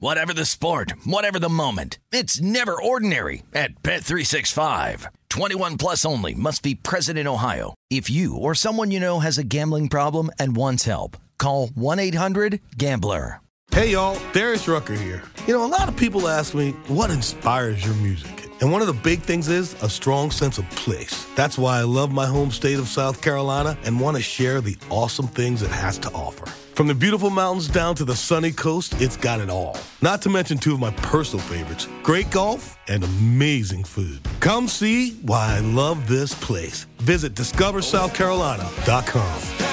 Whatever the sport, whatever the moment, it's never ordinary at Bet365. 21 plus only. Must be present in Ohio. If you or someone you know has a gambling problem and wants help, call 1-800-GAMBLER. Hey, y'all. Darius Rucker here. You know, a lot of people ask me, what inspires your music? And one of the big things is a strong sense of place. That's why I love my home state of South Carolina and want to share the awesome things it has to offer. From the beautiful mountains down to the sunny coast, it's got it all. Not to mention two of my personal favorites, great golf and amazing food. Come see why I love this place. Visit discoversouthcarolina.com.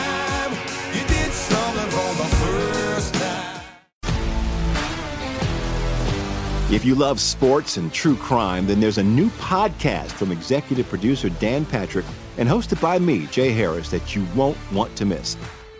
If you love sports and true crime, then there's a new podcast from executive producer Dan Patrick and hosted by me, Jay Harris, that you won't want to miss.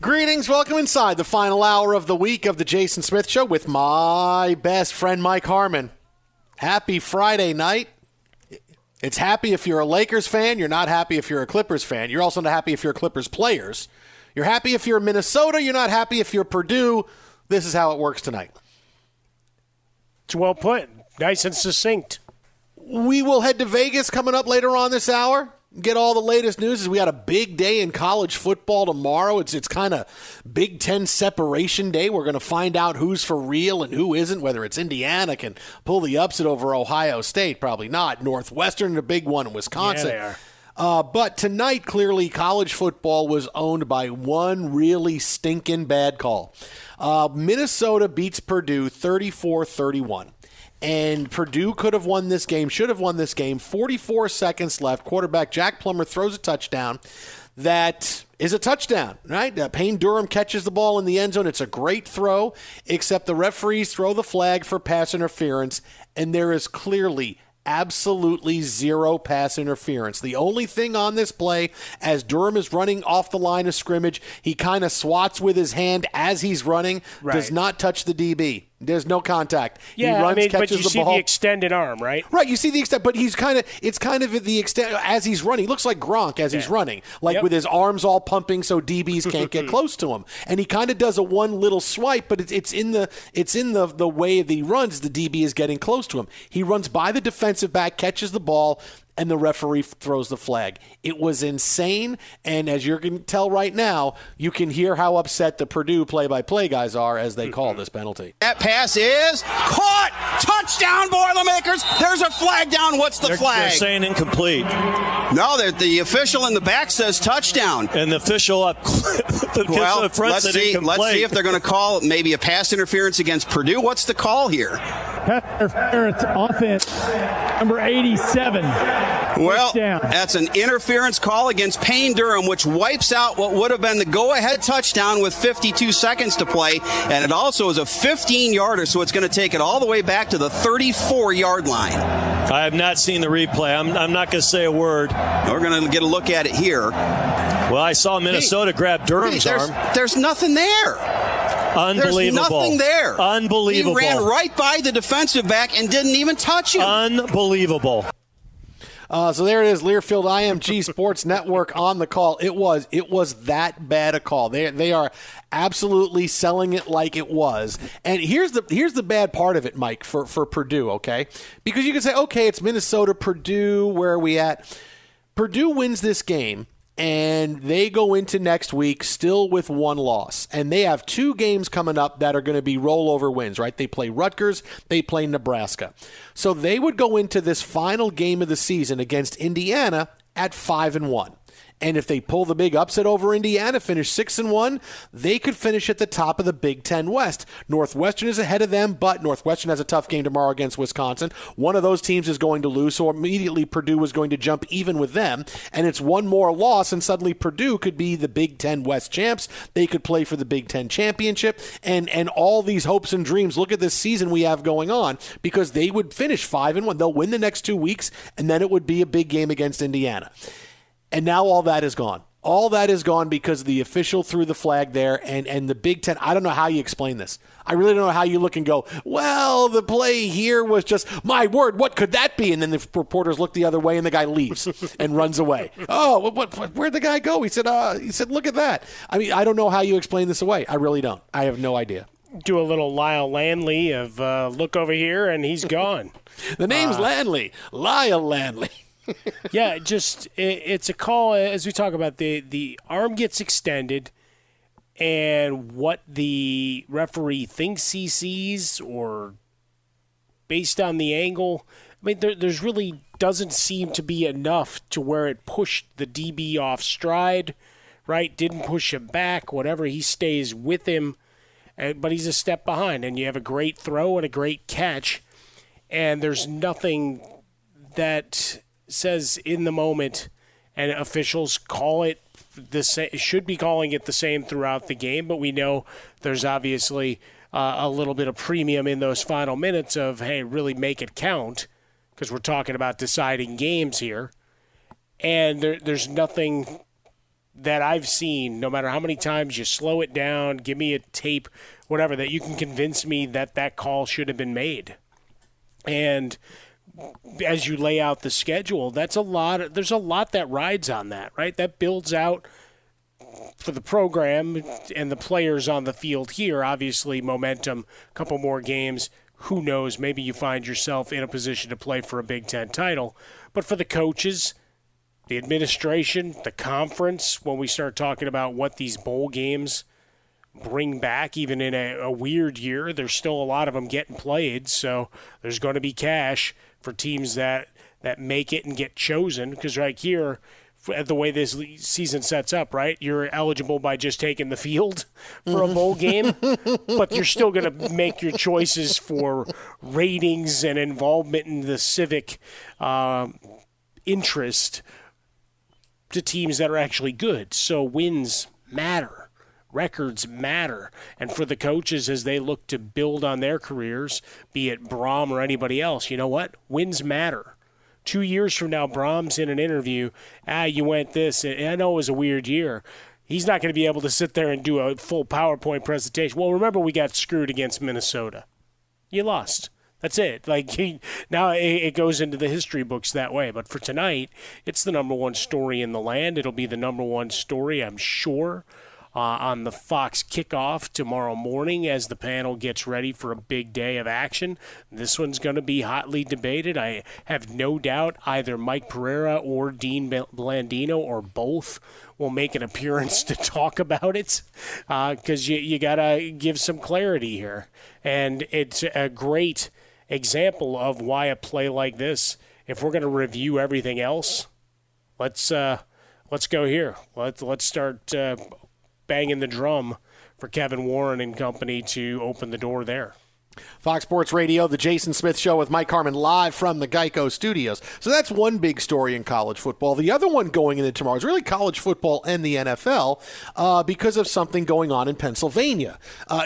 Greetings. Welcome inside the final hour of the week of the Jason Smith Show with my best friend, Mike Harmon. Happy Friday night. It's happy if you're a Lakers fan. You're not happy if you're a Clippers fan. You're also not happy if you're Clippers players. You're happy if you're Minnesota. You're not happy if you're Purdue. This is how it works tonight. It's well put. Nice and succinct. We will head to Vegas coming up later on this hour. Get all the latest news is we had a big day in college football tomorrow. It's kind of Big Ten separation day. We're going to find out who's for real and who isn't, whether it's Indiana can pull the upset over Ohio State. Probably not. Northwestern, a big one in Wisconsin. Yeah, they are. But tonight, clearly, college football was owned by one really stinking bad call. Minnesota beats Purdue 34-31. And Purdue could have won this game, should have won this game. 44 seconds left. Quarterback Jack Plummer throws a touchdown that is a touchdown, right? Payne Durham catches the ball in the end zone. It's a great throw, except the referees throw the flag for pass interference, and there is clearly absolutely zero pass interference. The only thing on this play, as Durham is running off the line of scrimmage, he kind of swats with his hand as he's running, right. Does not touch the DB. There's no contact. Yeah, he runs, catches the ball. But you see the extended arm, right? Right, you see the extent, but it's kind of at the extent as he's running. He looks like Gronk as he's running, with his arms all pumping so DBs can't get close to him. And he kind of does a one little swipe, but it's in the way that he runs. The DB is getting close to him. He runs by the defensive back, catches the ball, and the referee throws the flag. It was insane, and as you can tell right now, you can hear how upset the Purdue play-by-play guys are as they call this penalty. That pass is caught! Touchdown, Boilermakers! There's a flag down. What's the flag? They're saying incomplete. No, the official in the back says touchdown. And the official up the front said incomplete. Let's see if they're going to call maybe a pass interference against Purdue. What's the call here? Pass interference offense, number 87. Well, touchdown. That's an interference call against Payne Durham, which wipes out what would have been the go-ahead touchdown with 52 seconds to play. And it also is a 15-yarder, so it's going to take it all the way back to the 34-yard line. I have not seen the replay. I'm not going to say a word. We're going to get a look at it here. Well, I saw Minnesota grab Durham's arm. There's nothing there. Unbelievable. There's nothing there. Unbelievable. He ran right by the defensive back and didn't even touch him. Unbelievable. So there it is, Learfield IMG Sports Network on the call. It was that bad a call. They are absolutely selling it like it was. And here's the bad part of it, Mike, for Purdue, okay? Because you can say, okay, it's Minnesota, Purdue, where are we at? Purdue wins this game. And they go into next week still with one loss. And they have two games coming up that are going to be rollover wins, right? They play Rutgers, they play Nebraska. So they would go into this final game of the season against Indiana at 5-1. And if they pull the big upset over Indiana, finish 6-1, they could finish at the top of the Big Ten West. Northwestern is ahead of them, but Northwestern has a tough game tomorrow against Wisconsin. One of those teams is going to lose, so immediately Purdue is going to jump even with them. And it's one more loss, and suddenly Purdue could be the Big Ten West champs. They could play for the Big Ten championship. And all these hopes and dreams, look at this season we have going on, because they would finish 5-1. They'll win the next 2 weeks, and then it would be a big game against Indiana. And now all that is gone. All that is gone because the official threw the flag there and the Big Ten. I don't know how you explain this. I really don't know how you look and go, well, the play here was just, my word, what could that be? And then the reporters look the other way and the guy leaves and runs away. Oh, where'd the guy go? He said, look at that. I mean, I don't know how you explain this away. I really don't. I have no idea. Do a little Lyle Landley of look over here and he's gone. The name's Landley. Lyle Landley. Yeah, it's a call, as we talk about, the arm gets extended, and what the referee thinks he sees, or based on the angle, I mean, there's really doesn't seem to be enough to where it pushed the DB off stride, right? Didn't push him back, whatever, he stays with him, but he's a step behind, and you have a great throw and a great catch, and there's nothing that says in the moment, and officials call it the same, should be calling it the same throughout the game, but we know there's obviously a little bit of premium in those final minutes of, hey, really make it count, because we're talking about deciding games here. And there's nothing that I've seen, no matter how many times you slow it down, give me a tape, whatever, that you can convince me that call should have been made. And as you lay out the schedule, that's a lot. There's a lot that rides on that, right? That builds out for the program and the players on the field here. Obviously, momentum, a couple more games. Who knows? Maybe you find yourself in a position to play for a Big Ten title. But for the coaches, the administration, the conference, when we start talking about what these bowl games bring back, even in a weird year, there's still a lot of them getting played. So there's going to be cash for teams that make it and get chosen, because right here, the way this season sets up, right, you're eligible by just taking the field for a bowl game, but you're still going to make your choices for ratings and involvement in the civic interest to teams that are actually good. So wins matter. Records matter. And for the coaches, as they look to build on their careers, be it Brom or anybody else, you know what? Wins matter. 2 years from now, Brom's in an interview, you went this, and I know it was a weird year. He's not going to be able to sit there and do a full PowerPoint presentation. Well, remember, we got screwed against Minnesota. You lost. That's it. Like now it goes into the history books that way. But for tonight, it's the number one story in the land. It'll be the number one story, I'm sure, on the Fox kickoff tomorrow morning as the panel gets ready for a big day of action. This one's going to be hotly debated. I have no doubt either Mike Pereira or Dean Blandino or both will make an appearance to talk about it, because you got to give some clarity here. And it's a great example of why a play like this, if we're going to review everything else, let's go here. Let's start banging the drum for Kevin Warren and company to open the door there. Fox Sports Radio, The Jason Smith Show with Mike Harmon live from the Geico Studios. So that's one big story in college football. The other one going into tomorrow is really college football and the NFL because of something going on in Pennsylvania.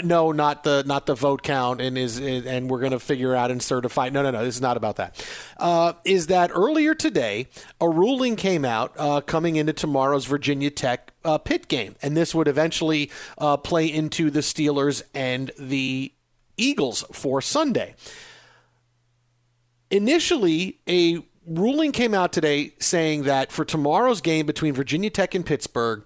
No, not the vote count, and we're going to figure out and certify. No, this is not about that. Is that earlier today, a ruling came out coming into tomorrow's Virginia Tech Pitt game, and this would eventually play into the Steelers and the Eagles for Sunday. Initially, a ruling came out today saying that for tomorrow's game between Virginia Tech and Pittsburgh,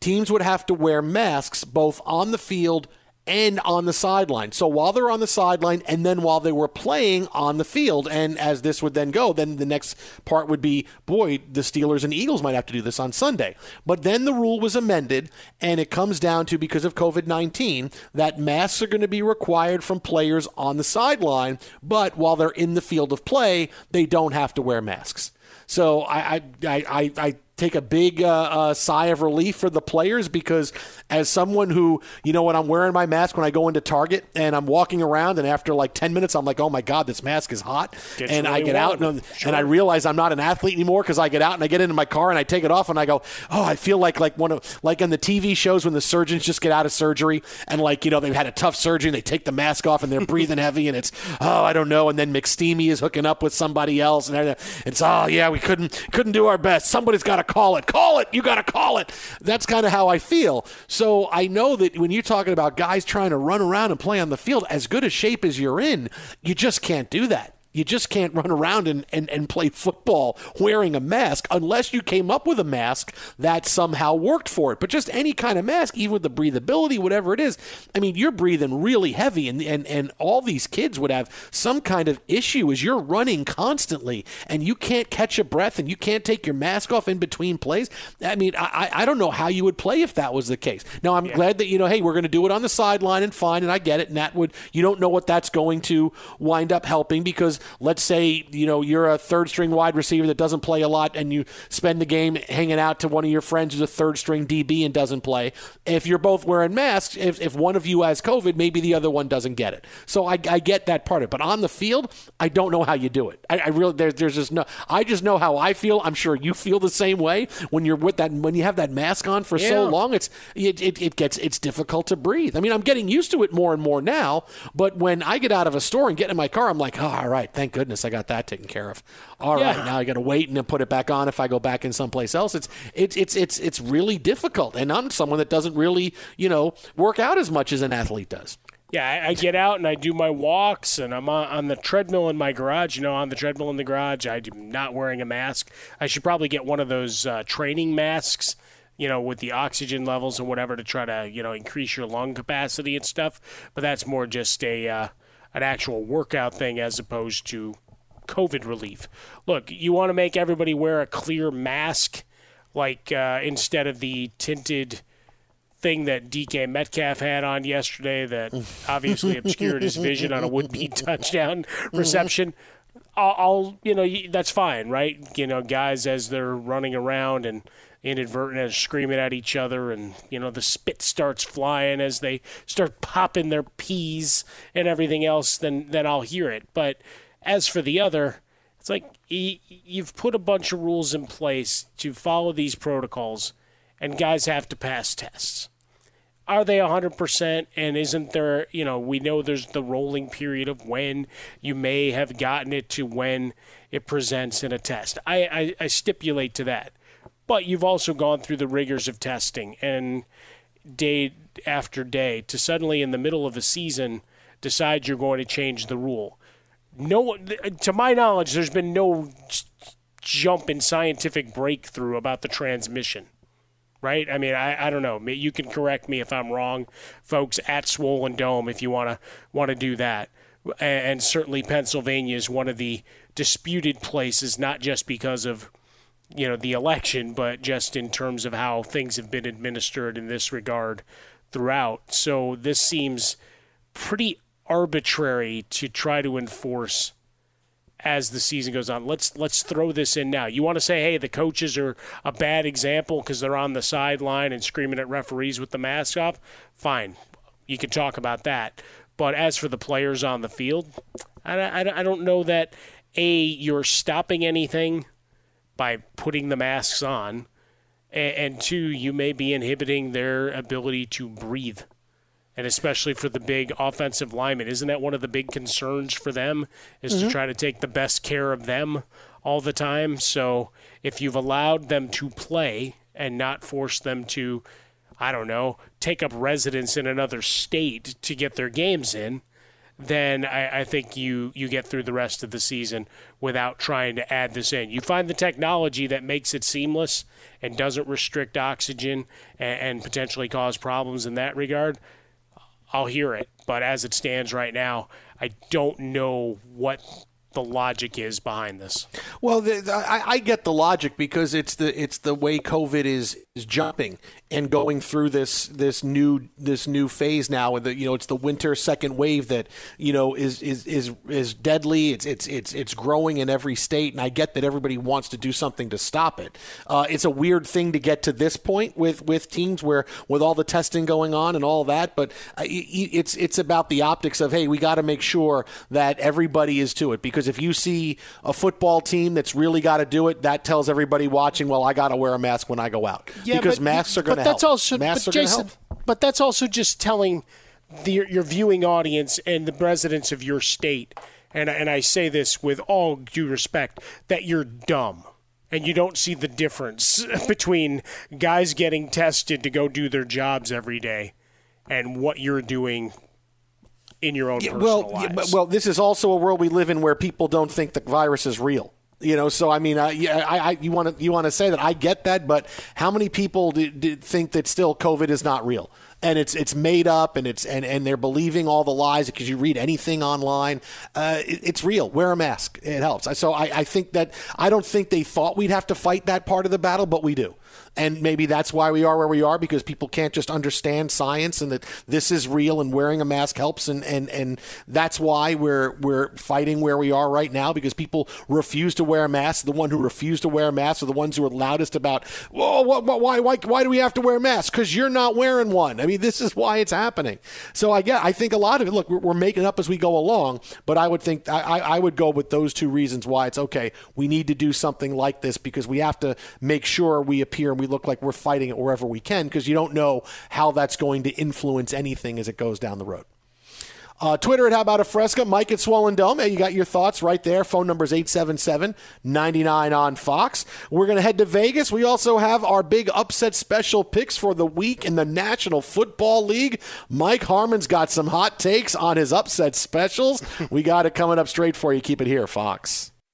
teams would have to wear masks both on the field and on the sideline. So while they're on the sideline and then while they were playing on the field, and as this would then go, then the next part would be, boy, the Steelers and Eagles might have to do this on Sunday. But then the rule was amended, and it comes down to, because of COVID-19, that masks are going to be required from players on the sideline, but while they're in the field of play, they don't have to wear masks. So I take a big sigh of relief for the players, because as someone who, you know, when I'm wearing my mask when I go into Target and I'm walking around, and after like 10 minutes, I'm like, oh my God, this mask is hot. And I get out and I realize I'm not an athlete anymore, because I get out and I get into my car and I take it off and I go, oh, I feel like one of, like in the TV shows when the surgeons just get out of surgery and, like, you know, they've had a tough surgery and they take the mask off and they're breathing heavy and it's, oh, I don't know. And then McSteamy is hooking up with somebody else and it's, oh yeah, we couldn't do our best. Somebody's got to call it. You got to call it. That's kind of how I feel. So I know that when you're talking about guys trying to run around and play on the field, as good a shape as you're in, you just can't do that. You just can't run around and play football wearing a mask unless you came up with a mask that somehow worked for it. But just any kind of mask, even with the breathability, whatever it is, I mean, you're breathing really heavy, and all these kids would have some kind of issue as you're running constantly and you can't catch a breath and you can't take your mask off in between plays. I mean, I don't know how you would play if that was the case. Now, I'm glad that, you know, hey, we're going to do it on the sideline and fine, and I get it, and that would, you don't know what that's going to wind up helping, because let's say, you know, you're a third-string wide receiver that doesn't play a lot, and you spend the game hanging out to one of your friends who's a third-string DB and doesn't play. If you're both wearing masks, if one of you has COVID, maybe the other one doesn't get it. So I get that part of it. But on the field, I don't know how you do it. I really, there's just no. I just know how I feel. I'm sure you feel the same way when you're with that, when you have that mask on for so long. It's difficult to breathe. I mean, I'm getting used to it more and more now. But when I get out of a store and get in my car, I'm like, oh, all right. Thank goodness I got that taken care of. All right, now I got to wait and then put it back on if I go back in someplace else. It's really difficult, and I'm someone that doesn't really, you know, work out as much as an athlete does. Yeah, I get out and I do my walks, and I'm on the treadmill in my garage. You know, on the treadmill in the garage, I'm not wearing a mask. I should probably get one of those training masks, you know, with the oxygen levels and whatever, to try to, you know, increase your lung capacity and stuff. But that's more just a an actual workout thing as opposed to COVID relief. Look, you want to make everybody wear a clear mask, like instead of the tinted thing that DK Metcalf had on yesterday that obviously obscured his vision on a would-be touchdown reception. I'll, you know, that's fine, right? You know, guys, as they're running around and inadvertent and screaming at each other, and, you know, the spit starts flying as they start popping their peas and everything else, then I'll hear it. But as for the other, it's like you've put a bunch of rules in place to follow these protocols, and guys have to pass tests. Are they 100%? And isn't there, you know, we know there's the rolling period of when you may have gotten it to when it presents in a test. I stipulate to that. But you've also gone through the rigors of testing and day after day to suddenly in the middle of a season decide you're going to change the rule. No, to my knowledge, there's been no jump in scientific breakthrough about the transmission, right? I mean, I don't know. You can correct me if I'm wrong, folks, at Swollen Dome if you want to do that. And certainly Pennsylvania is one of the disputed places, not just because of, you know, the election, but just in terms of how things have been administered in this regard throughout. So this seems pretty arbitrary to try to enforce as the season goes on. Let's throw this in now. You want to say, hey, the coaches are a bad example because they're on the sideline and screaming at referees with the mask off? Fine. You can talk about that. But as for the players on the field, I don't know that, A, you're stopping anything by putting the masks on, and two, you may be inhibiting their ability to breathe. And especially for the big offensive linemen, isn't that one of the big concerns for them is to try to take the best care of them all the time? So if you've allowed them to play and not forced them to, I don't know, take up residence in another state to get their games in, then I think you get through the rest of the season without trying to add this in. You find the technology that makes it seamless and doesn't restrict oxygen and potentially cause problems in that regard, I'll hear it. But as it stands right now, I don't know what the logic is behind this. Well, I get the logic because it's the way COVID is jumping and going through this new phase now, and it's the winter second wave that is deadly. It's growing in every state, and I get that everybody wants to do something to stop it. It's a weird thing to get to this point with teams where with all the testing going on and all that, but it's about the optics of, hey, we got to make sure that everybody is to it, because if you see a football team that's really got to do it, that tells everybody watching, well, I got to wear a mask when I go out. Yeah, because masks are going to help. But that's also just telling your viewing audience and the residents of your state, and I say this with all due respect, that you're dumb and you don't see the difference between guys getting tested to go do their jobs every day and what you're doing in your own personal lives. Well, this is also a world we live in where people don't think the virus is real. So I mean, you want to say that, I get that, but how many people do think that still COVID is not real and it's made up and it's they're believing all the lies because you read anything online? It's real. Wear a mask. It helps. So I think that I don't think they thought we'd have to fight that part of the battle, but we do. And maybe that's why we are where we are, because people can't just understand science and that this is real and wearing a mask helps. And that's why we're fighting where we are right now, because people refuse to wear a mask. The one who refused to wear a mask are the ones who are loudest about, whoa, why do we have to wear a mask? Because you're not wearing one. I mean, this is why it's happening. So I think a lot of it, look, we're making up as we go along, but I would think I would go with those two reasons why it's okay. We need to do something like this because we have to make sure we appear and we look like we're fighting it wherever we can, because you don't know how that's going to influence anything as it goes down the road. Twitter at How About a Fresca, Mike at Swollen Dome. Hey, you got your thoughts right there. Phone number is 877-99 on Fox. We're going to head to Vegas. We also have our big upset special picks for the week in the National Football League. Mike Harmon's got some hot takes on his upset specials. We got it coming up straight for you. Keep it here, Fox.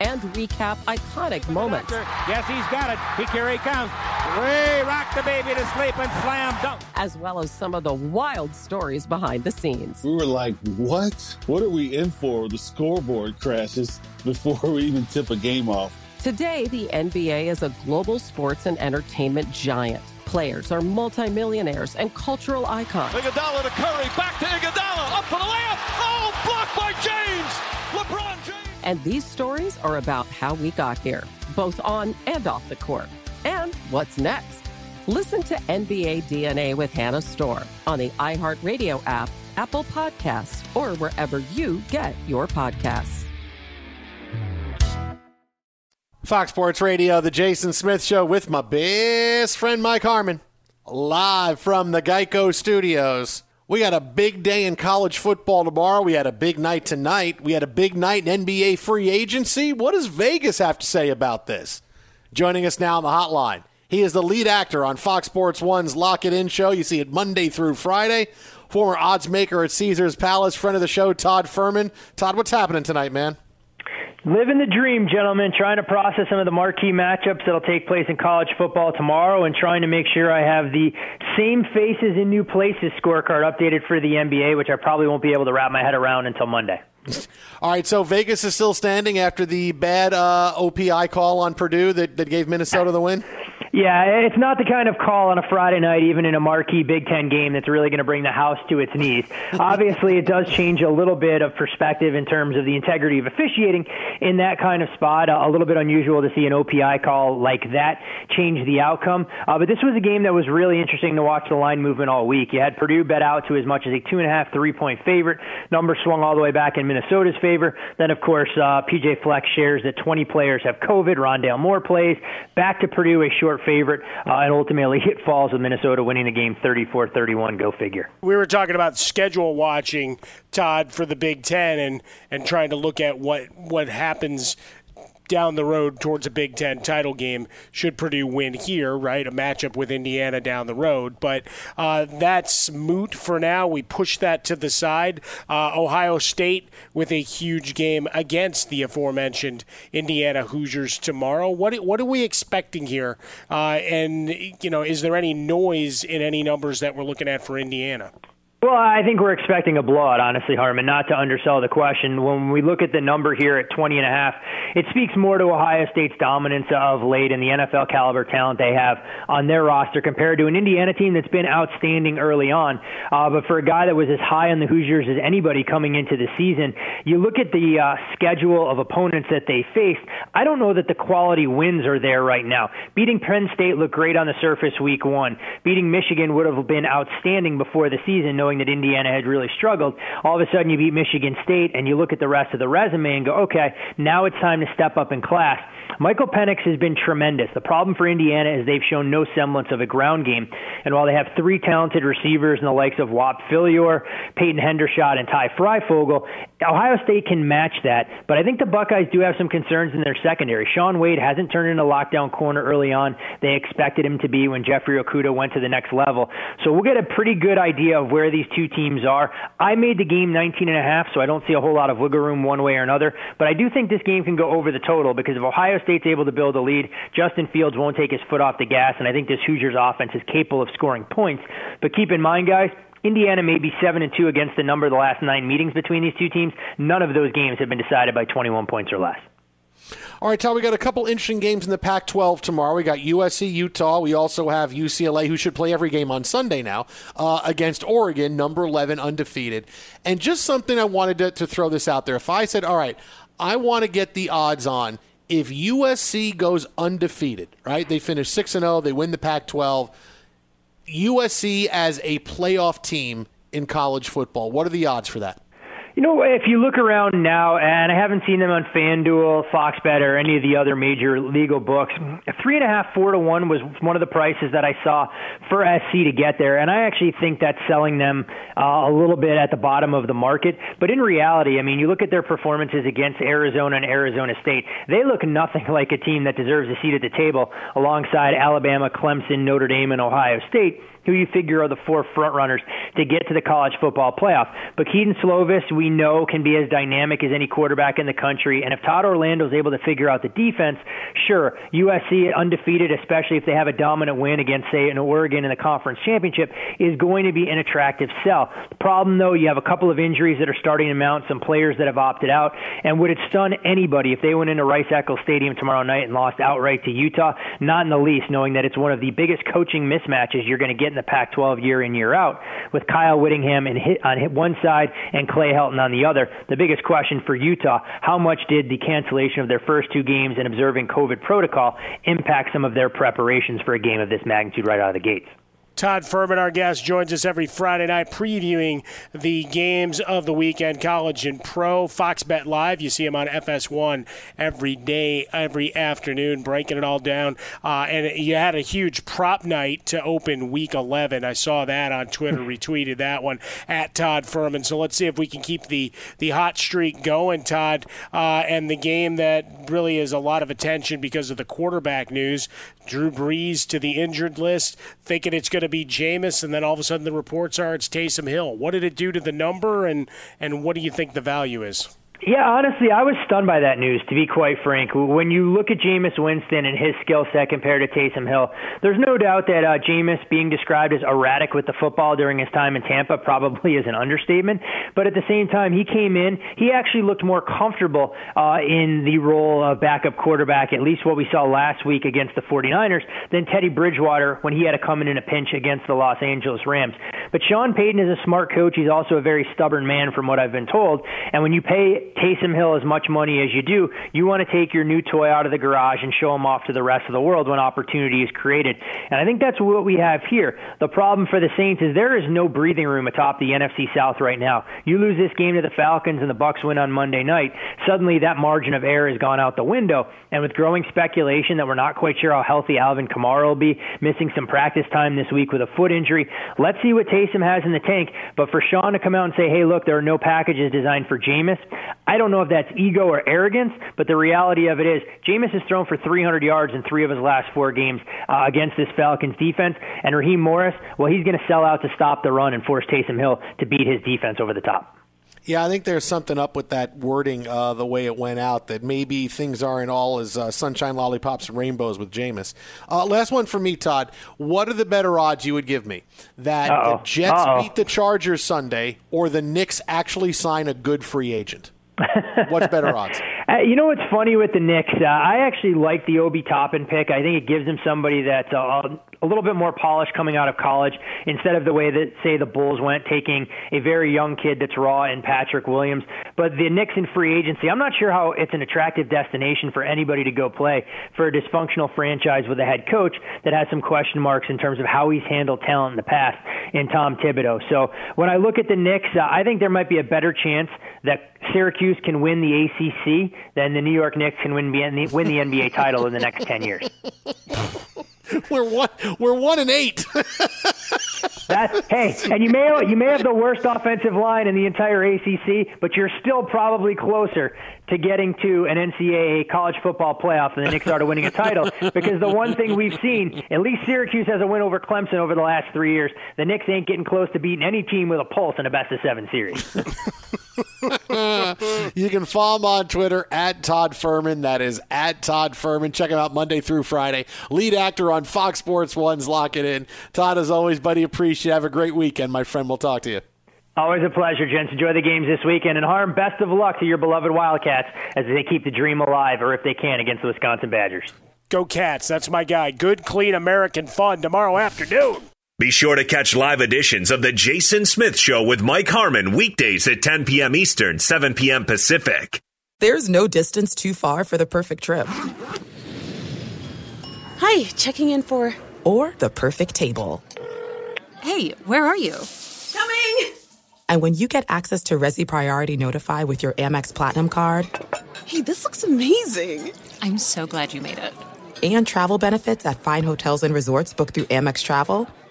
and recap iconic moments. Yes, he's got it. Here he comes. Ray rocked the baby to sleep and slam dunk. As well as some of the wild stories behind the scenes. We were like, what? What are we in for? The scoreboard crashes before we even tip a game off. Today, the NBA is a global sports and entertainment giant. Players are multimillionaires and cultural icons. Iguodala to Curry, back to Iguodala, up for the layup. Oh, blocked by James. LeBron James. And these stories are about how we got here, both on and off the court. And what's next? Listen to NBA DNA with Hannah Storm on the iHeartRadio app, Apple Podcasts, or wherever you get your podcasts. Fox Sports Radio, The Jason Smith Show with my best friend Mike Harmon, live from the Geico Studios. We got a big day in college football tomorrow. We had a big night tonight. We had a big night in NBA free agency. What does Vegas have to say about this? Joining us now on the hotline, he is the lead actor on Fox Sports 1's Lock It In show. You see it Monday through Friday. Former odds maker at Caesars Palace, friend of the show, Todd Fuhrman. Todd, what's happening tonight, man? Living the dream, gentlemen, trying to process some of the marquee matchups that will take place in college football tomorrow and trying to make sure I have the same faces in new places scorecard updated for the NBA, which I probably won't be able to wrap my head around until Monday. All right, so Vegas is still standing after the bad OPI call on Purdue that gave Minnesota the win? Yeah, it's not the kind of call on a Friday night, even in a marquee Big Ten game, that's really going to bring the house to its knees. Obviously, it does change a little bit of perspective in terms of the integrity of officiating in that kind of spot. A little bit unusual to see an OPI call like that change the outcome. But this was a game that was really interesting to watch the line movement all week. You had Purdue bet out to as much as a 2.5, 3-point favorite. Number swung all the way back in Minnesota's favor. Then, of course, P.J. Fleck shares that 20 players have COVID. Rondale Moore plays. Back to Purdue, a short favorite, and ultimately it falls with Minnesota winning the game 34-31, go figure. We were talking about schedule watching, Todd, for the Big Ten and trying to look at what happens down the road towards a Big Ten title game should Purdue win here, right? A matchup with Indiana down the road. But that's moot for now. We push that to the side. Ohio State with a huge game against the aforementioned Indiana Hoosiers tomorrow. What are we expecting here? And, you know, is there any noise in any numbers that we're looking at for Indiana? Well, I think we're expecting a blowout, honestly, Harmon, not to undersell the question. When we look at the number here at 20.5, it speaks more to Ohio State's dominance of late and the NFL caliber talent they have on their roster compared to an Indiana team that's been outstanding early on. But for a guy that was as high on the Hoosiers as anybody coming into the season, you look at the schedule of opponents that they faced. I don't know that the quality wins are there right now. Beating Penn State looked great on the surface week one. Beating Michigan would have been outstanding before the season, knowing that Indiana had really struggled. All of a sudden you beat Michigan State and you look at the rest of the resume and go, okay, now it's time to step up in class. Michael Penix has been tremendous. The problem for Indiana is they've shown no semblance of a ground game. And while they have three talented receivers in the likes of Wap Fillior, Peyton Hendershot, and Ty Freifogel, Ohio State can match that. But I think the Buckeyes do have some concerns in their secondary. Sean Wade hasn't turned into lockdown corner early on. They expected him to be when Jeffrey Okuda went to the next level. So we'll get a pretty good idea of where the these two teams are. I made the game 19.5, so I don't see a whole lot of wiggle room one way or another. But I do think this game can go over the total because if Ohio State's able to build a lead, Justin Fields won't take his foot off the gas, and I think this Hoosiers offense is capable of scoring points. But keep in mind, guys, Indiana may be 7-2 against the number the last 9 meetings between these two teams. None of those games have been decided by 21 points or less. All right, Todd, we got a couple interesting games in the Pac-12 tomorrow. We got USC, Utah. We also have UCLA, who should play every game on Sunday now, against Oregon, number 11, undefeated. And just something I wanted to throw this out there. If I said, all right, I want to get the odds on if USC goes undefeated, right? They finish 6-0, they win the Pac-12. USC as a playoff team in college football, what are the odds for that? You know, if you look around now, and I haven't seen them on FanDuel, Fox Bet, or any of the other major legal books, 3.5, 4-1 was one of the prices that I saw for SC to get there, and I actually think that's selling them a little bit at the bottom of the market. But in reality, I mean, you look at their performances against Arizona and Arizona State, they look nothing like a team that deserves a seat at the table alongside Alabama, Clemson, Notre Dame, and Ohio State, who you figure are the 4 frontrunners to get to the college football playoff. But Keaton Slovis, we know, can be as dynamic as any quarterback in the country. And if Todd Orlando is able to figure out the defense, sure, USC undefeated, especially if they have a dominant win against, say, an Oregon in the conference championship, is going to be an attractive sell. The problem, though, you have a couple of injuries that are starting to mount, some players that have opted out. And would it stun anybody if they went into Rice-Eccles Stadium tomorrow night and lost outright to Utah? Not in the least, knowing that it's one of the biggest coaching mismatches you're going to get in the Pac-12 year in, year out, with Kyle Whittingham on one side and Clay Helton on the other. The biggest question for Utah, how much did the cancellation of their first 2 games and observing COVID protocol impact some of their preparations for a game of this magnitude right out of the gates? Todd Fuhrman, our guest, joins us every Friday night previewing the games of the weekend, college and pro. Fox Bet Live, you see him on FS1 every day, every afternoon, breaking it all down. And you had a huge prop night to open Week 11. I saw that on Twitter, retweeted that one, at Todd Fuhrman. So let's see if we can keep the hot streak going, Todd. And the game that really is a lot of attention because of the quarterback news, Drew Brees to the injured list, thinking it's going to be Jameis, and then all of a sudden the reports are it's Taysom Hill. What did it do to the number, and what do you think the value is? Yeah, honestly, I was stunned by that news, to be quite frank. When you look at Jameis Winston and his skill set compared to Taysom Hill, there's no doubt that Jameis being described as erratic with the football during his time in Tampa probably is an understatement. But at the same time, he came in, he actually looked more comfortable in the role of backup quarterback, at least what we saw last week against the 49ers, than Teddy Bridgewater when he had to come in a pinch against the Los Angeles Rams. But Sean Payton is a smart coach. He's also a very stubborn man from what I've been told. And when you pay Taysom Hill as much money as you do, you want to take your new toy out of the garage and show him off to the rest of the world when opportunity is created. And I think that's what we have here. The problem for the Saints is there is no breathing room atop the NFC South right now. You lose this game to the Falcons and the Bucks win on Monday night, suddenly that margin of error has gone out the window. And with growing speculation that we're not quite sure how healthy Alvin Kamara will be, missing some practice time this week with a foot injury, let's see what Taysom has in the tank. But for Sean to come out and say, hey, look, there are no packages designed for Jameis, I don't know if that's ego or arrogance, but the reality of it is Jameis has thrown for 300 yards in 3 of his last 4 games against this Falcons defense, and Raheem Morris, well, he's going to sell out to stop the run and force Taysom Hill to beat his defense over the top. Yeah, I think there's something up with that wording, the way it went out, that maybe things aren't all as sunshine, lollipops, and rainbows with Jameis. Last one for me, Todd. What are the better odds you would give me? That the Jets beat the Chargers Sunday, or the Knicks actually sign a good free agent? What's better odds? You know what's funny with the Knicks? I actually like the Obi Toppin pick. I think it gives them somebody that's a little bit more polished coming out of college instead of the way that, say, the Bulls went, taking a very young kid that's raw in Patrick Williams. But the Knicks in free agency, I'm not sure how it's an attractive destination for anybody to go play for a dysfunctional franchise with a head coach that has some question marks in terms of how he's handled talent in the past in Tom Thibodeau. So when I look at the Knicks, I think there might be a better chance that Syracuse can win the ACC than the New York Knicks can win the NBA title in the next 10 years. We're 1-8. Hey, and you may have the worst offensive line in the entire ACC, but you're still probably closer to getting to an NCAA college football playoff than the Knicks are to winning a title, because the one thing we've seen, at least Syracuse has a win over Clemson over the last 3 years. The Knicks ain't getting close to beating any team with a pulse in a best-of-7 series. You can follow him on Twitter, @ToddFuhrman. That is @ToddFuhrman. Check him out Monday through Friday. Lead actor on Fox Sports 1's Lock It In. Todd, as always, buddy, appreciate it. Have a great weekend, my friend. We'll talk to you. Always a pleasure, gents. Enjoy the games this weekend. And Harm, best of luck to your beloved Wildcats as they keep the dream alive, or if they can, against the Wisconsin Badgers. Go Cats. That's my guy. Good, clean American fun tomorrow afternoon. Be sure to catch live editions of The Jason Smith Show with Mike Harmon weekdays at 10 p.m. Eastern, 7 p.m. Pacific. There's no distance too far for the perfect trip. Hi, checking in for... Or the perfect table. Hey, where are you? Coming! And when you get access to Resy Priority Notify with your Amex Platinum card... Hey, this looks amazing. I'm so glad you made it. And travel benefits at fine hotels and resorts booked through Amex Travel...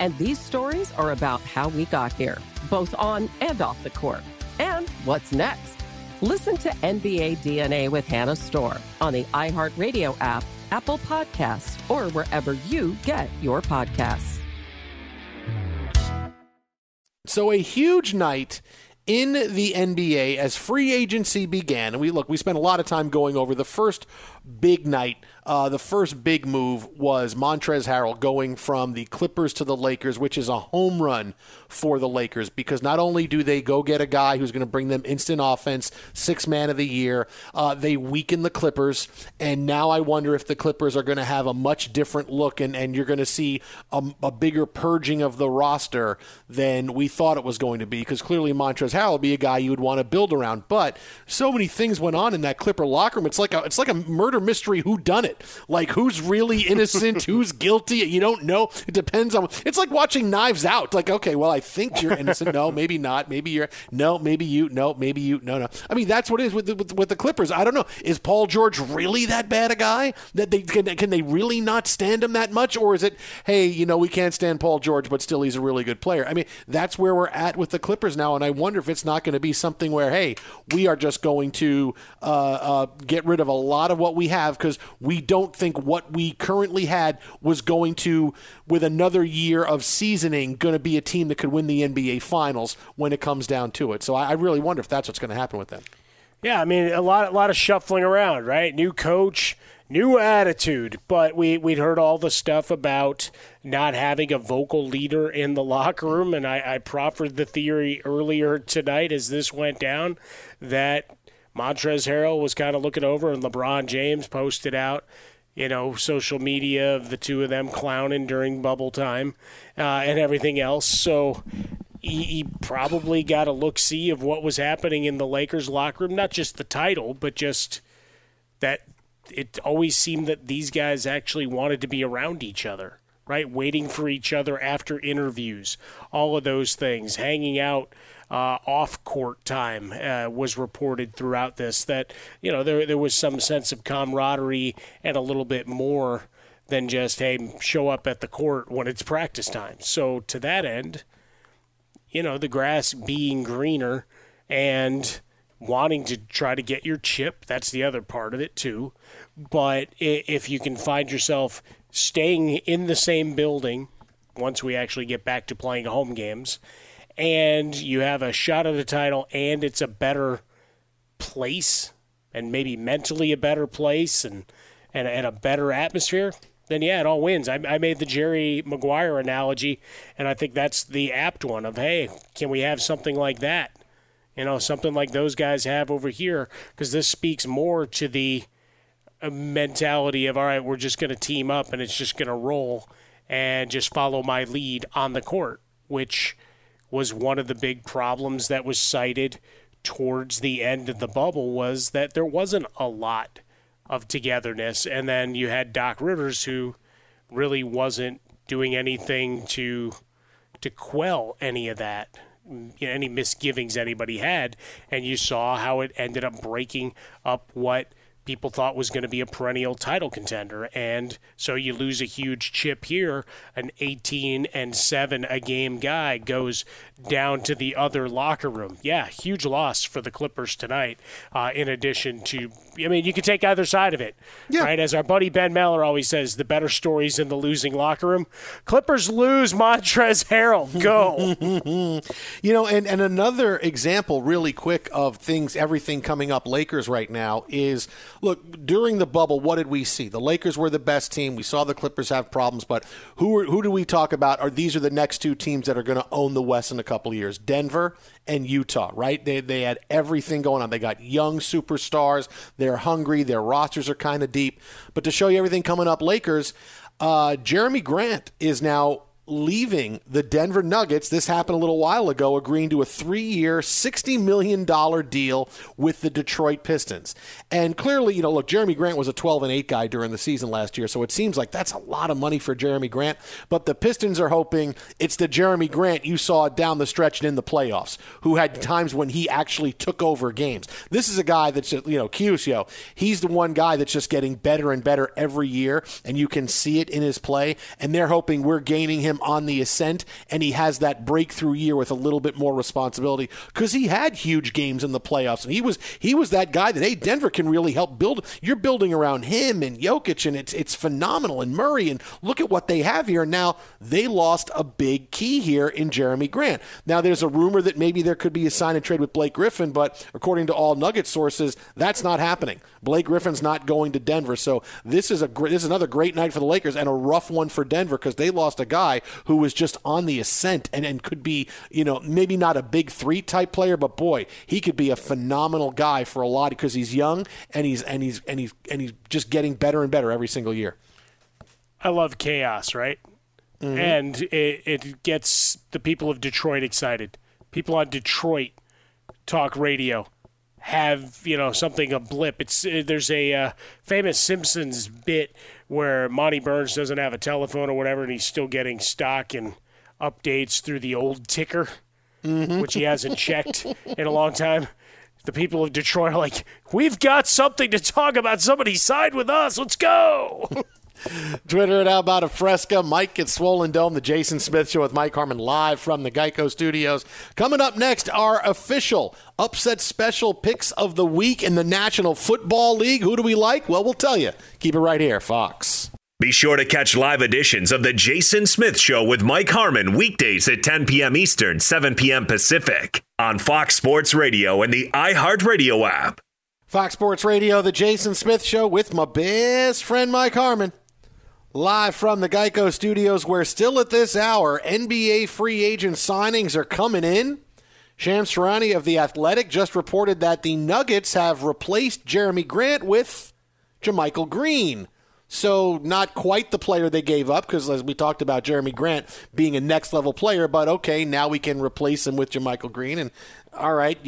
And these stories are about how we got here, both on and off the court. And what's next? Listen to NBA DNA with Hannah Storm on the iHeartRadio app, Apple Podcasts, or wherever you get your podcasts. So a huge night in the NBA as free agency began. And we spent a lot of time going over the first big night. The first big move was Montrezl Harrell going from the Clippers to the Lakers, which is a home run for the Lakers, because not only do they go get a guy who's going to bring them instant offense, sixth man of the year, they weaken the Clippers, and now I wonder if the Clippers are going to have a much different look, and you're going to see a bigger purging of the roster than we thought it was going to be, because clearly Montrezl Harrell will be a guy you would want to build around. But so many things went on in that Clipper locker room. It's like a murder mystery whodunit. Like, who's really innocent, who's guilty? You don't know. It depends on. It's like watching Knives Out. Like, okay, well, I think you're innocent. No, maybe not. Maybe you're. No, maybe you. No, maybe you. No, no. I mean, that's what it is with the Clippers. I don't know. Is Paul George really that bad a guy that they can they really not stand him that much, or is it, hey, you know, we can't stand Paul George, but still he's a really good player? I mean, that's where we're at with the Clippers now, and I wonder if it's not going to be something where, hey, we are just going to get rid of a lot of what we have because we don't think what we currently had was going to, with another year of seasoning, going to be a team that could win the NBA Finals when it comes down to it. So I really wonder if that's what's going to happen with them. Yeah, I mean, a lot of shuffling around, right? New coach, new attitude, but we'd heard all the stuff about not having a vocal leader in the locker room, and I proffered the theory earlier tonight as this went down that Montrezl Harrell was kind of looking over, and LeBron James posted out, you know, social media of the two of them clowning during bubble time and everything else. So he probably got a look-see of what was happening in the Lakers locker room, not just the title, but just that it always seemed that these guys actually wanted to be around each other, right, waiting for each other after interviews, all of those things, hanging out off-court time was reported throughout this, that, you know, there was some sense of camaraderie and a little bit more than just, hey, show up at the court when it's practice time. So to that end, you know, the grass being greener and wanting to try to get your chip, that's the other part of it too. But if you can find yourself staying in the same building once we actually get back to playing home games, and you have a shot at the title, and it's a better place, and maybe mentally a better place, and a better atmosphere, then, yeah, it all wins. I made the Jerry Maguire analogy, and I think that's the apt one of, hey, can we have something like that? You know, something like those guys have over here, because this speaks more to the mentality of, all right, we're just going to team up, and it's just going to roll and just follow my lead on the court, which was one of the big problems that was cited towards the end of the bubble, was that there wasn't a lot of togetherness. And then you had Doc Rivers, who really wasn't doing anything to quell any of that, you know, any misgivings anybody had. And you saw how it ended up breaking up what people thought was going to be a perennial title contender. And so you lose a huge chip here. An 18-7 a game guy goes down to the other locker room. Yeah, huge loss for the Clippers tonight, in addition to, I mean, you could take either side of it, yeah, right? As our buddy Ben Maller always says, the better stories in the losing locker room. Clippers lose Montrezl Harrell. Go. You know, and another example really quick of things, everything coming up Lakers right now is, look, during the bubble, what did we see? The Lakers were the best team. We saw the Clippers have problems, but who do we talk about? These are the next two teams that are going to own the West in a couple of years, Denver and Utah, right? They had everything going on. They got young superstars. They're hungry. Their rosters are kind of deep. But to show you everything coming up Lakers, Jeremy Grant is now leaving the Denver Nuggets. This happened a little while ago, agreeing to a 3-year, $60 million deal with the Detroit Pistons. And clearly, you know, look, Jeremy Grant was a 12-8 guy during the season last year, so it seems like that's a lot of money for Jeremy Grant. But the Pistons are hoping it's the Jeremy Grant you saw down the stretch and in the playoffs, who had times when he actually took over games. This is a guy that's, just, you know, Chiusio, he's the one guy that's just getting better and better every year, and you can see it in his play. And they're hoping we're gaining him on the ascent, and he has that breakthrough year with a little bit more responsibility, because he had huge games in the playoffs, and he was that guy that, hey, Denver can really help build. You're building around him and Jokic, and it's phenomenal, and Murray, and look at what they have here. Now they lost a big key here in Jeremy Grant. Now there's a rumor that maybe there could be a sign and trade with Blake Griffin, but according to all Nugget sources, that's not happening. Blake Griffin's not going to Denver, so this is another great night for the Lakers and a rough one for Denver, because they lost a guy who was just on the ascent and could be, you know, maybe not a big three type player, but boy, he could be a phenomenal guy for a lot because he's young and he's just getting better and better every single year. I love chaos, right? Mm-hmm. And it gets the people of Detroit excited. People on Detroit talk radio have, you know, something, a blip. There's a famous Simpsons bit where Monty Burns doesn't have a telephone or whatever, and he's still getting stock and updates through the old ticker, mm-hmm. which he hasn't checked in a long time. The people of Detroit are like, we've got something to talk about. Somebody side with us. Let's go. Twitter it out about a fresca. Mike gets swollen dome. The Jason Smith Show with Mike Harmon live from the Geico Studios. Coming up next, our official upset special picks of the week in the National Football League. Who do we like? Well, we'll tell you. Keep it right here, Fox. Be sure to catch live editions of the Jason Smith Show with Mike Harmon weekdays at 10 p.m. Eastern, 7 p.m. Pacific on Fox Sports Radio and the iHeartRadio app. Fox Sports Radio, the Jason Smith Show with my best friend Mike Harmon. Live from the Geico Studios, where still at this hour, NBA free agent signings are coming in. Shams Charania of The Athletic just reported that the Nuggets have replaced Jeremy Grant with JaMychal Green. So not quite the player they gave up, because as we talked about, Jeremy Grant being a next-level player, but okay, now we can replace him with JaMychal Green. And all right,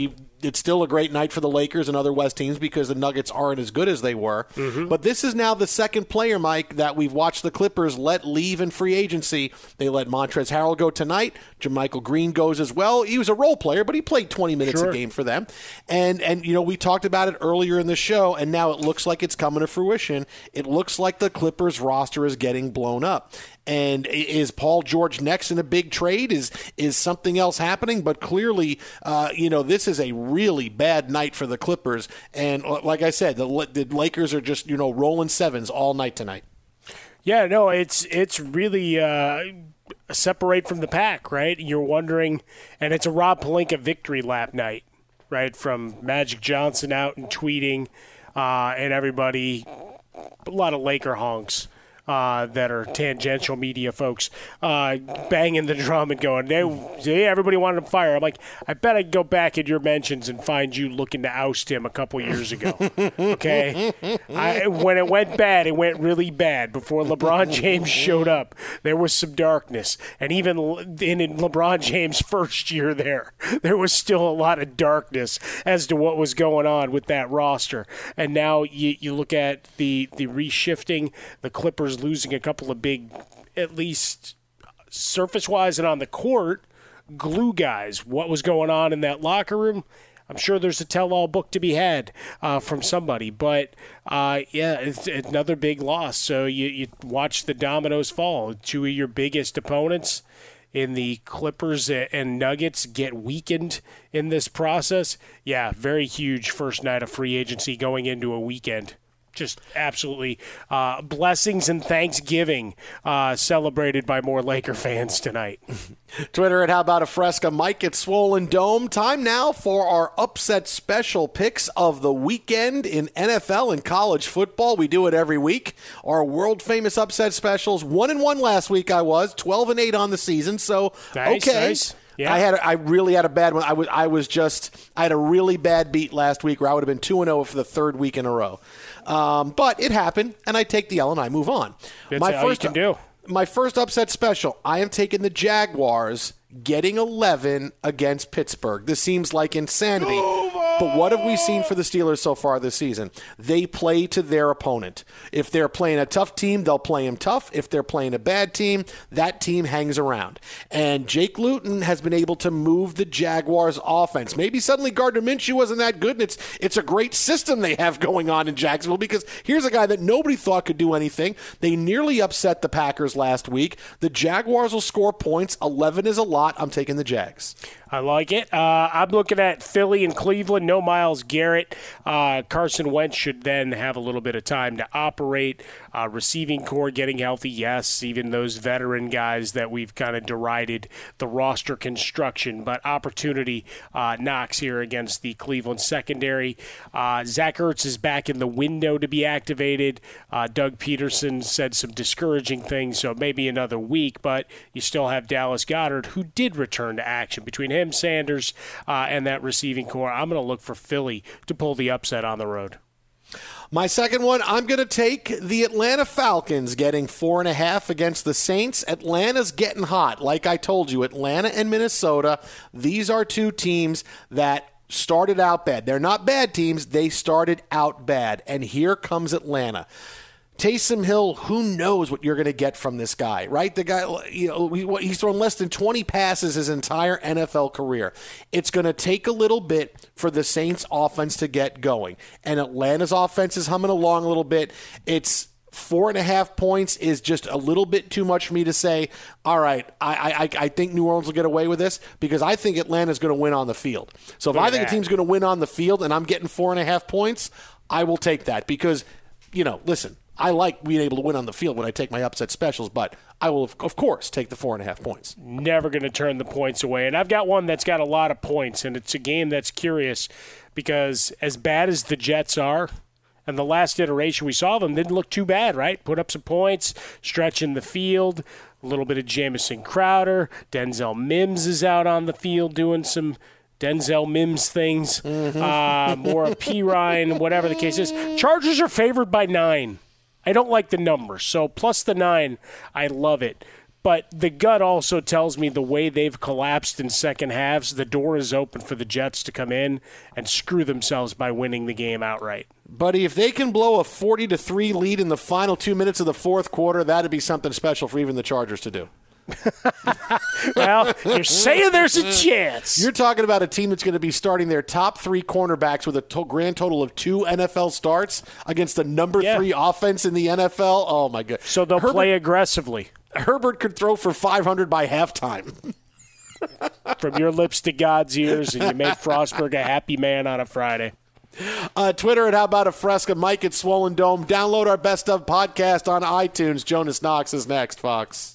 it's still a great night for the Lakers and other West teams because the Nuggets aren't as good as they were. Mm-hmm. But this is now the second player, Mike, that we've watched the Clippers let leave in free agency. They let Montrezl Harrell go tonight. JaMychal Green goes as well. He was a role player, but he played 20 minutes a game for them. And you know, we talked about it earlier in the show, and now it looks like it's coming to fruition. It looks like the Clippers roster is getting blown up. And is Paul George next in a big trade? Is something else happening? But clearly, you know, this is a really bad night for the Clippers. And like I said, the Lakers are just, you know, rolling sevens all night tonight. Yeah, no, it's really separate from the pack, right? You're wondering, and it's a Rob Pelinka victory lap night, right? From Magic Johnson out and tweeting and everybody, a lot of Laker honks. That are tangential media folks banging the drum and going, everybody wanted to fire. I'm like, I bet I can go back in your mentions and find you looking to oust him a couple years ago. Okay? When it went bad, it went really bad. Before LeBron James showed up, there was some darkness. And even in LeBron James' first year there was still a lot of darkness as to what was going on with that roster. And now you look at the reshifting, the Clippers losing a couple of big, at least surface-wise and on the court, glue guys. What was going on in that locker room? I'm sure there's a tell-all book to be had from somebody. But, yeah, it's another big loss. So you watch the dominoes fall. Two of your biggest opponents in the Clippers and Nuggets get weakened in this process. Yeah, very huge first night of free agency going into a weekend. Just absolutely blessings and Thanksgiving celebrated by more Laker fans tonight. Twitter at How About a Fresca. Mike at Swollen Dome. Time now for our upset special picks of the weekend in NFL and college football. We do it every week. Our world famous upset specials. 1-1 last week. I was 12-8 on the season. So nice, okay. Nice. Yeah. I really had a bad one. I had a really bad beat last week where I would have been 2-0 for the third week in a row. But it happened, and I take the L and I move on. That's how you can do. My first upset special, I am taking the Jaguars getting 11 against Pittsburgh. This seems like insanity. But what have we seen for the Steelers so far this season? They play to their opponent. If they're playing a tough team, they'll play them tough. If they're playing a bad team, that team hangs around. And Jake Luton has been able to move the Jaguars' offense. Maybe suddenly Gardner Minshew wasn't that good, and it's a great system they have going on in Jacksonville, because here's a guy that nobody thought could do anything. They nearly upset the Packers last week. The Jaguars will score points. 11 is a lot. I'm taking the Jags. I like it. I'm looking at Philly and Cleveland. No Myles Garrett. Carson Wentz should then have a little bit of time to operate. Receiving core getting healthy, yes. Even those veteran guys that we've kind of derided the roster construction. But opportunity knocks here against the Cleveland secondary. Zach Ertz is back in the window to be activated. Doug Peterson said some discouraging things, so maybe another week. But you still have Dallas Goedert, who did return to action. Between him, Sanders, and that receiving core, I'm going to look for Philly to pull the upset on the road. My second one, I'm going to take the Atlanta Falcons getting 4.5 against the Saints. Atlanta's getting hot. Like I told you, Atlanta and Minnesota, these are two teams that started out bad. They're not bad teams. They started out bad. And here comes Atlanta. Taysom Hill, who knows what you're going to get from this guy, right? The guy, you know, he's thrown less than 20 passes his entire NFL career. It's going to take a little bit for the Saints offense to get going. And Atlanta's offense is humming along a little bit. It's 4.5 points is just a little bit too much for me to say, all right, I think New Orleans will get away with this because I think Atlanta's going to win on the field. So if I think a team's going to win on the field and I'm getting 4.5 points, I will take that because, you know, listen, I like being able to win on the field when I take my upset specials, but I will, of course, take the 4.5 points. Never going to turn the points away. And I've got one that's got a lot of points, and it's a game that's curious because as bad as the Jets are, and the last iteration we saw them didn't look too bad, right? Put up some points, stretching the field, a little bit of Jamison Crowder. Denzel Mims is out on the field doing some Denzel Mims things. More of P. Ryan, whatever the case is. Chargers are favored by 9. I don't like the number, so plus the 9, I love it. But the gut also tells me the way they've collapsed in second halves, the door is open for the Jets to come in and screw themselves by winning the game outright. Buddy, if they can blow a 40-3 lead in the final 2 minutes of the fourth quarter, that'd be something special for even the Chargers to do. Well, you're saying there's a chance. You're talking about a team that's going to be starting their top 3 cornerbacks with a grand total of 2 NFL starts against the number 3 offense in the NFL. Oh, my God. So they'll play aggressively. Herbert could throw for 500 by halftime. From your lips to God's ears, and you make Frostburg a happy man on a Friday. Twitter at How About a Fresca, Mike at Swollen Dome. Download our Best Of podcast on iTunes. Jonas Knox is next, Fox.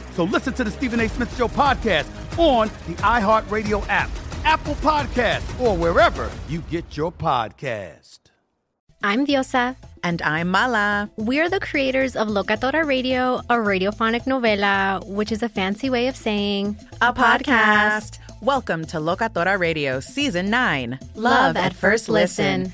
So listen to the Stephen A. Smith Show podcast on the iHeartRadio app, Apple Podcasts, or wherever you get your podcast. I'm Diosa. And I'm Mala. We're the creators of Locatora Radio, a radiophonic novela, which is a fancy way of saying a podcast. Welcome to Locatora Radio Season 9. Love at First Listen.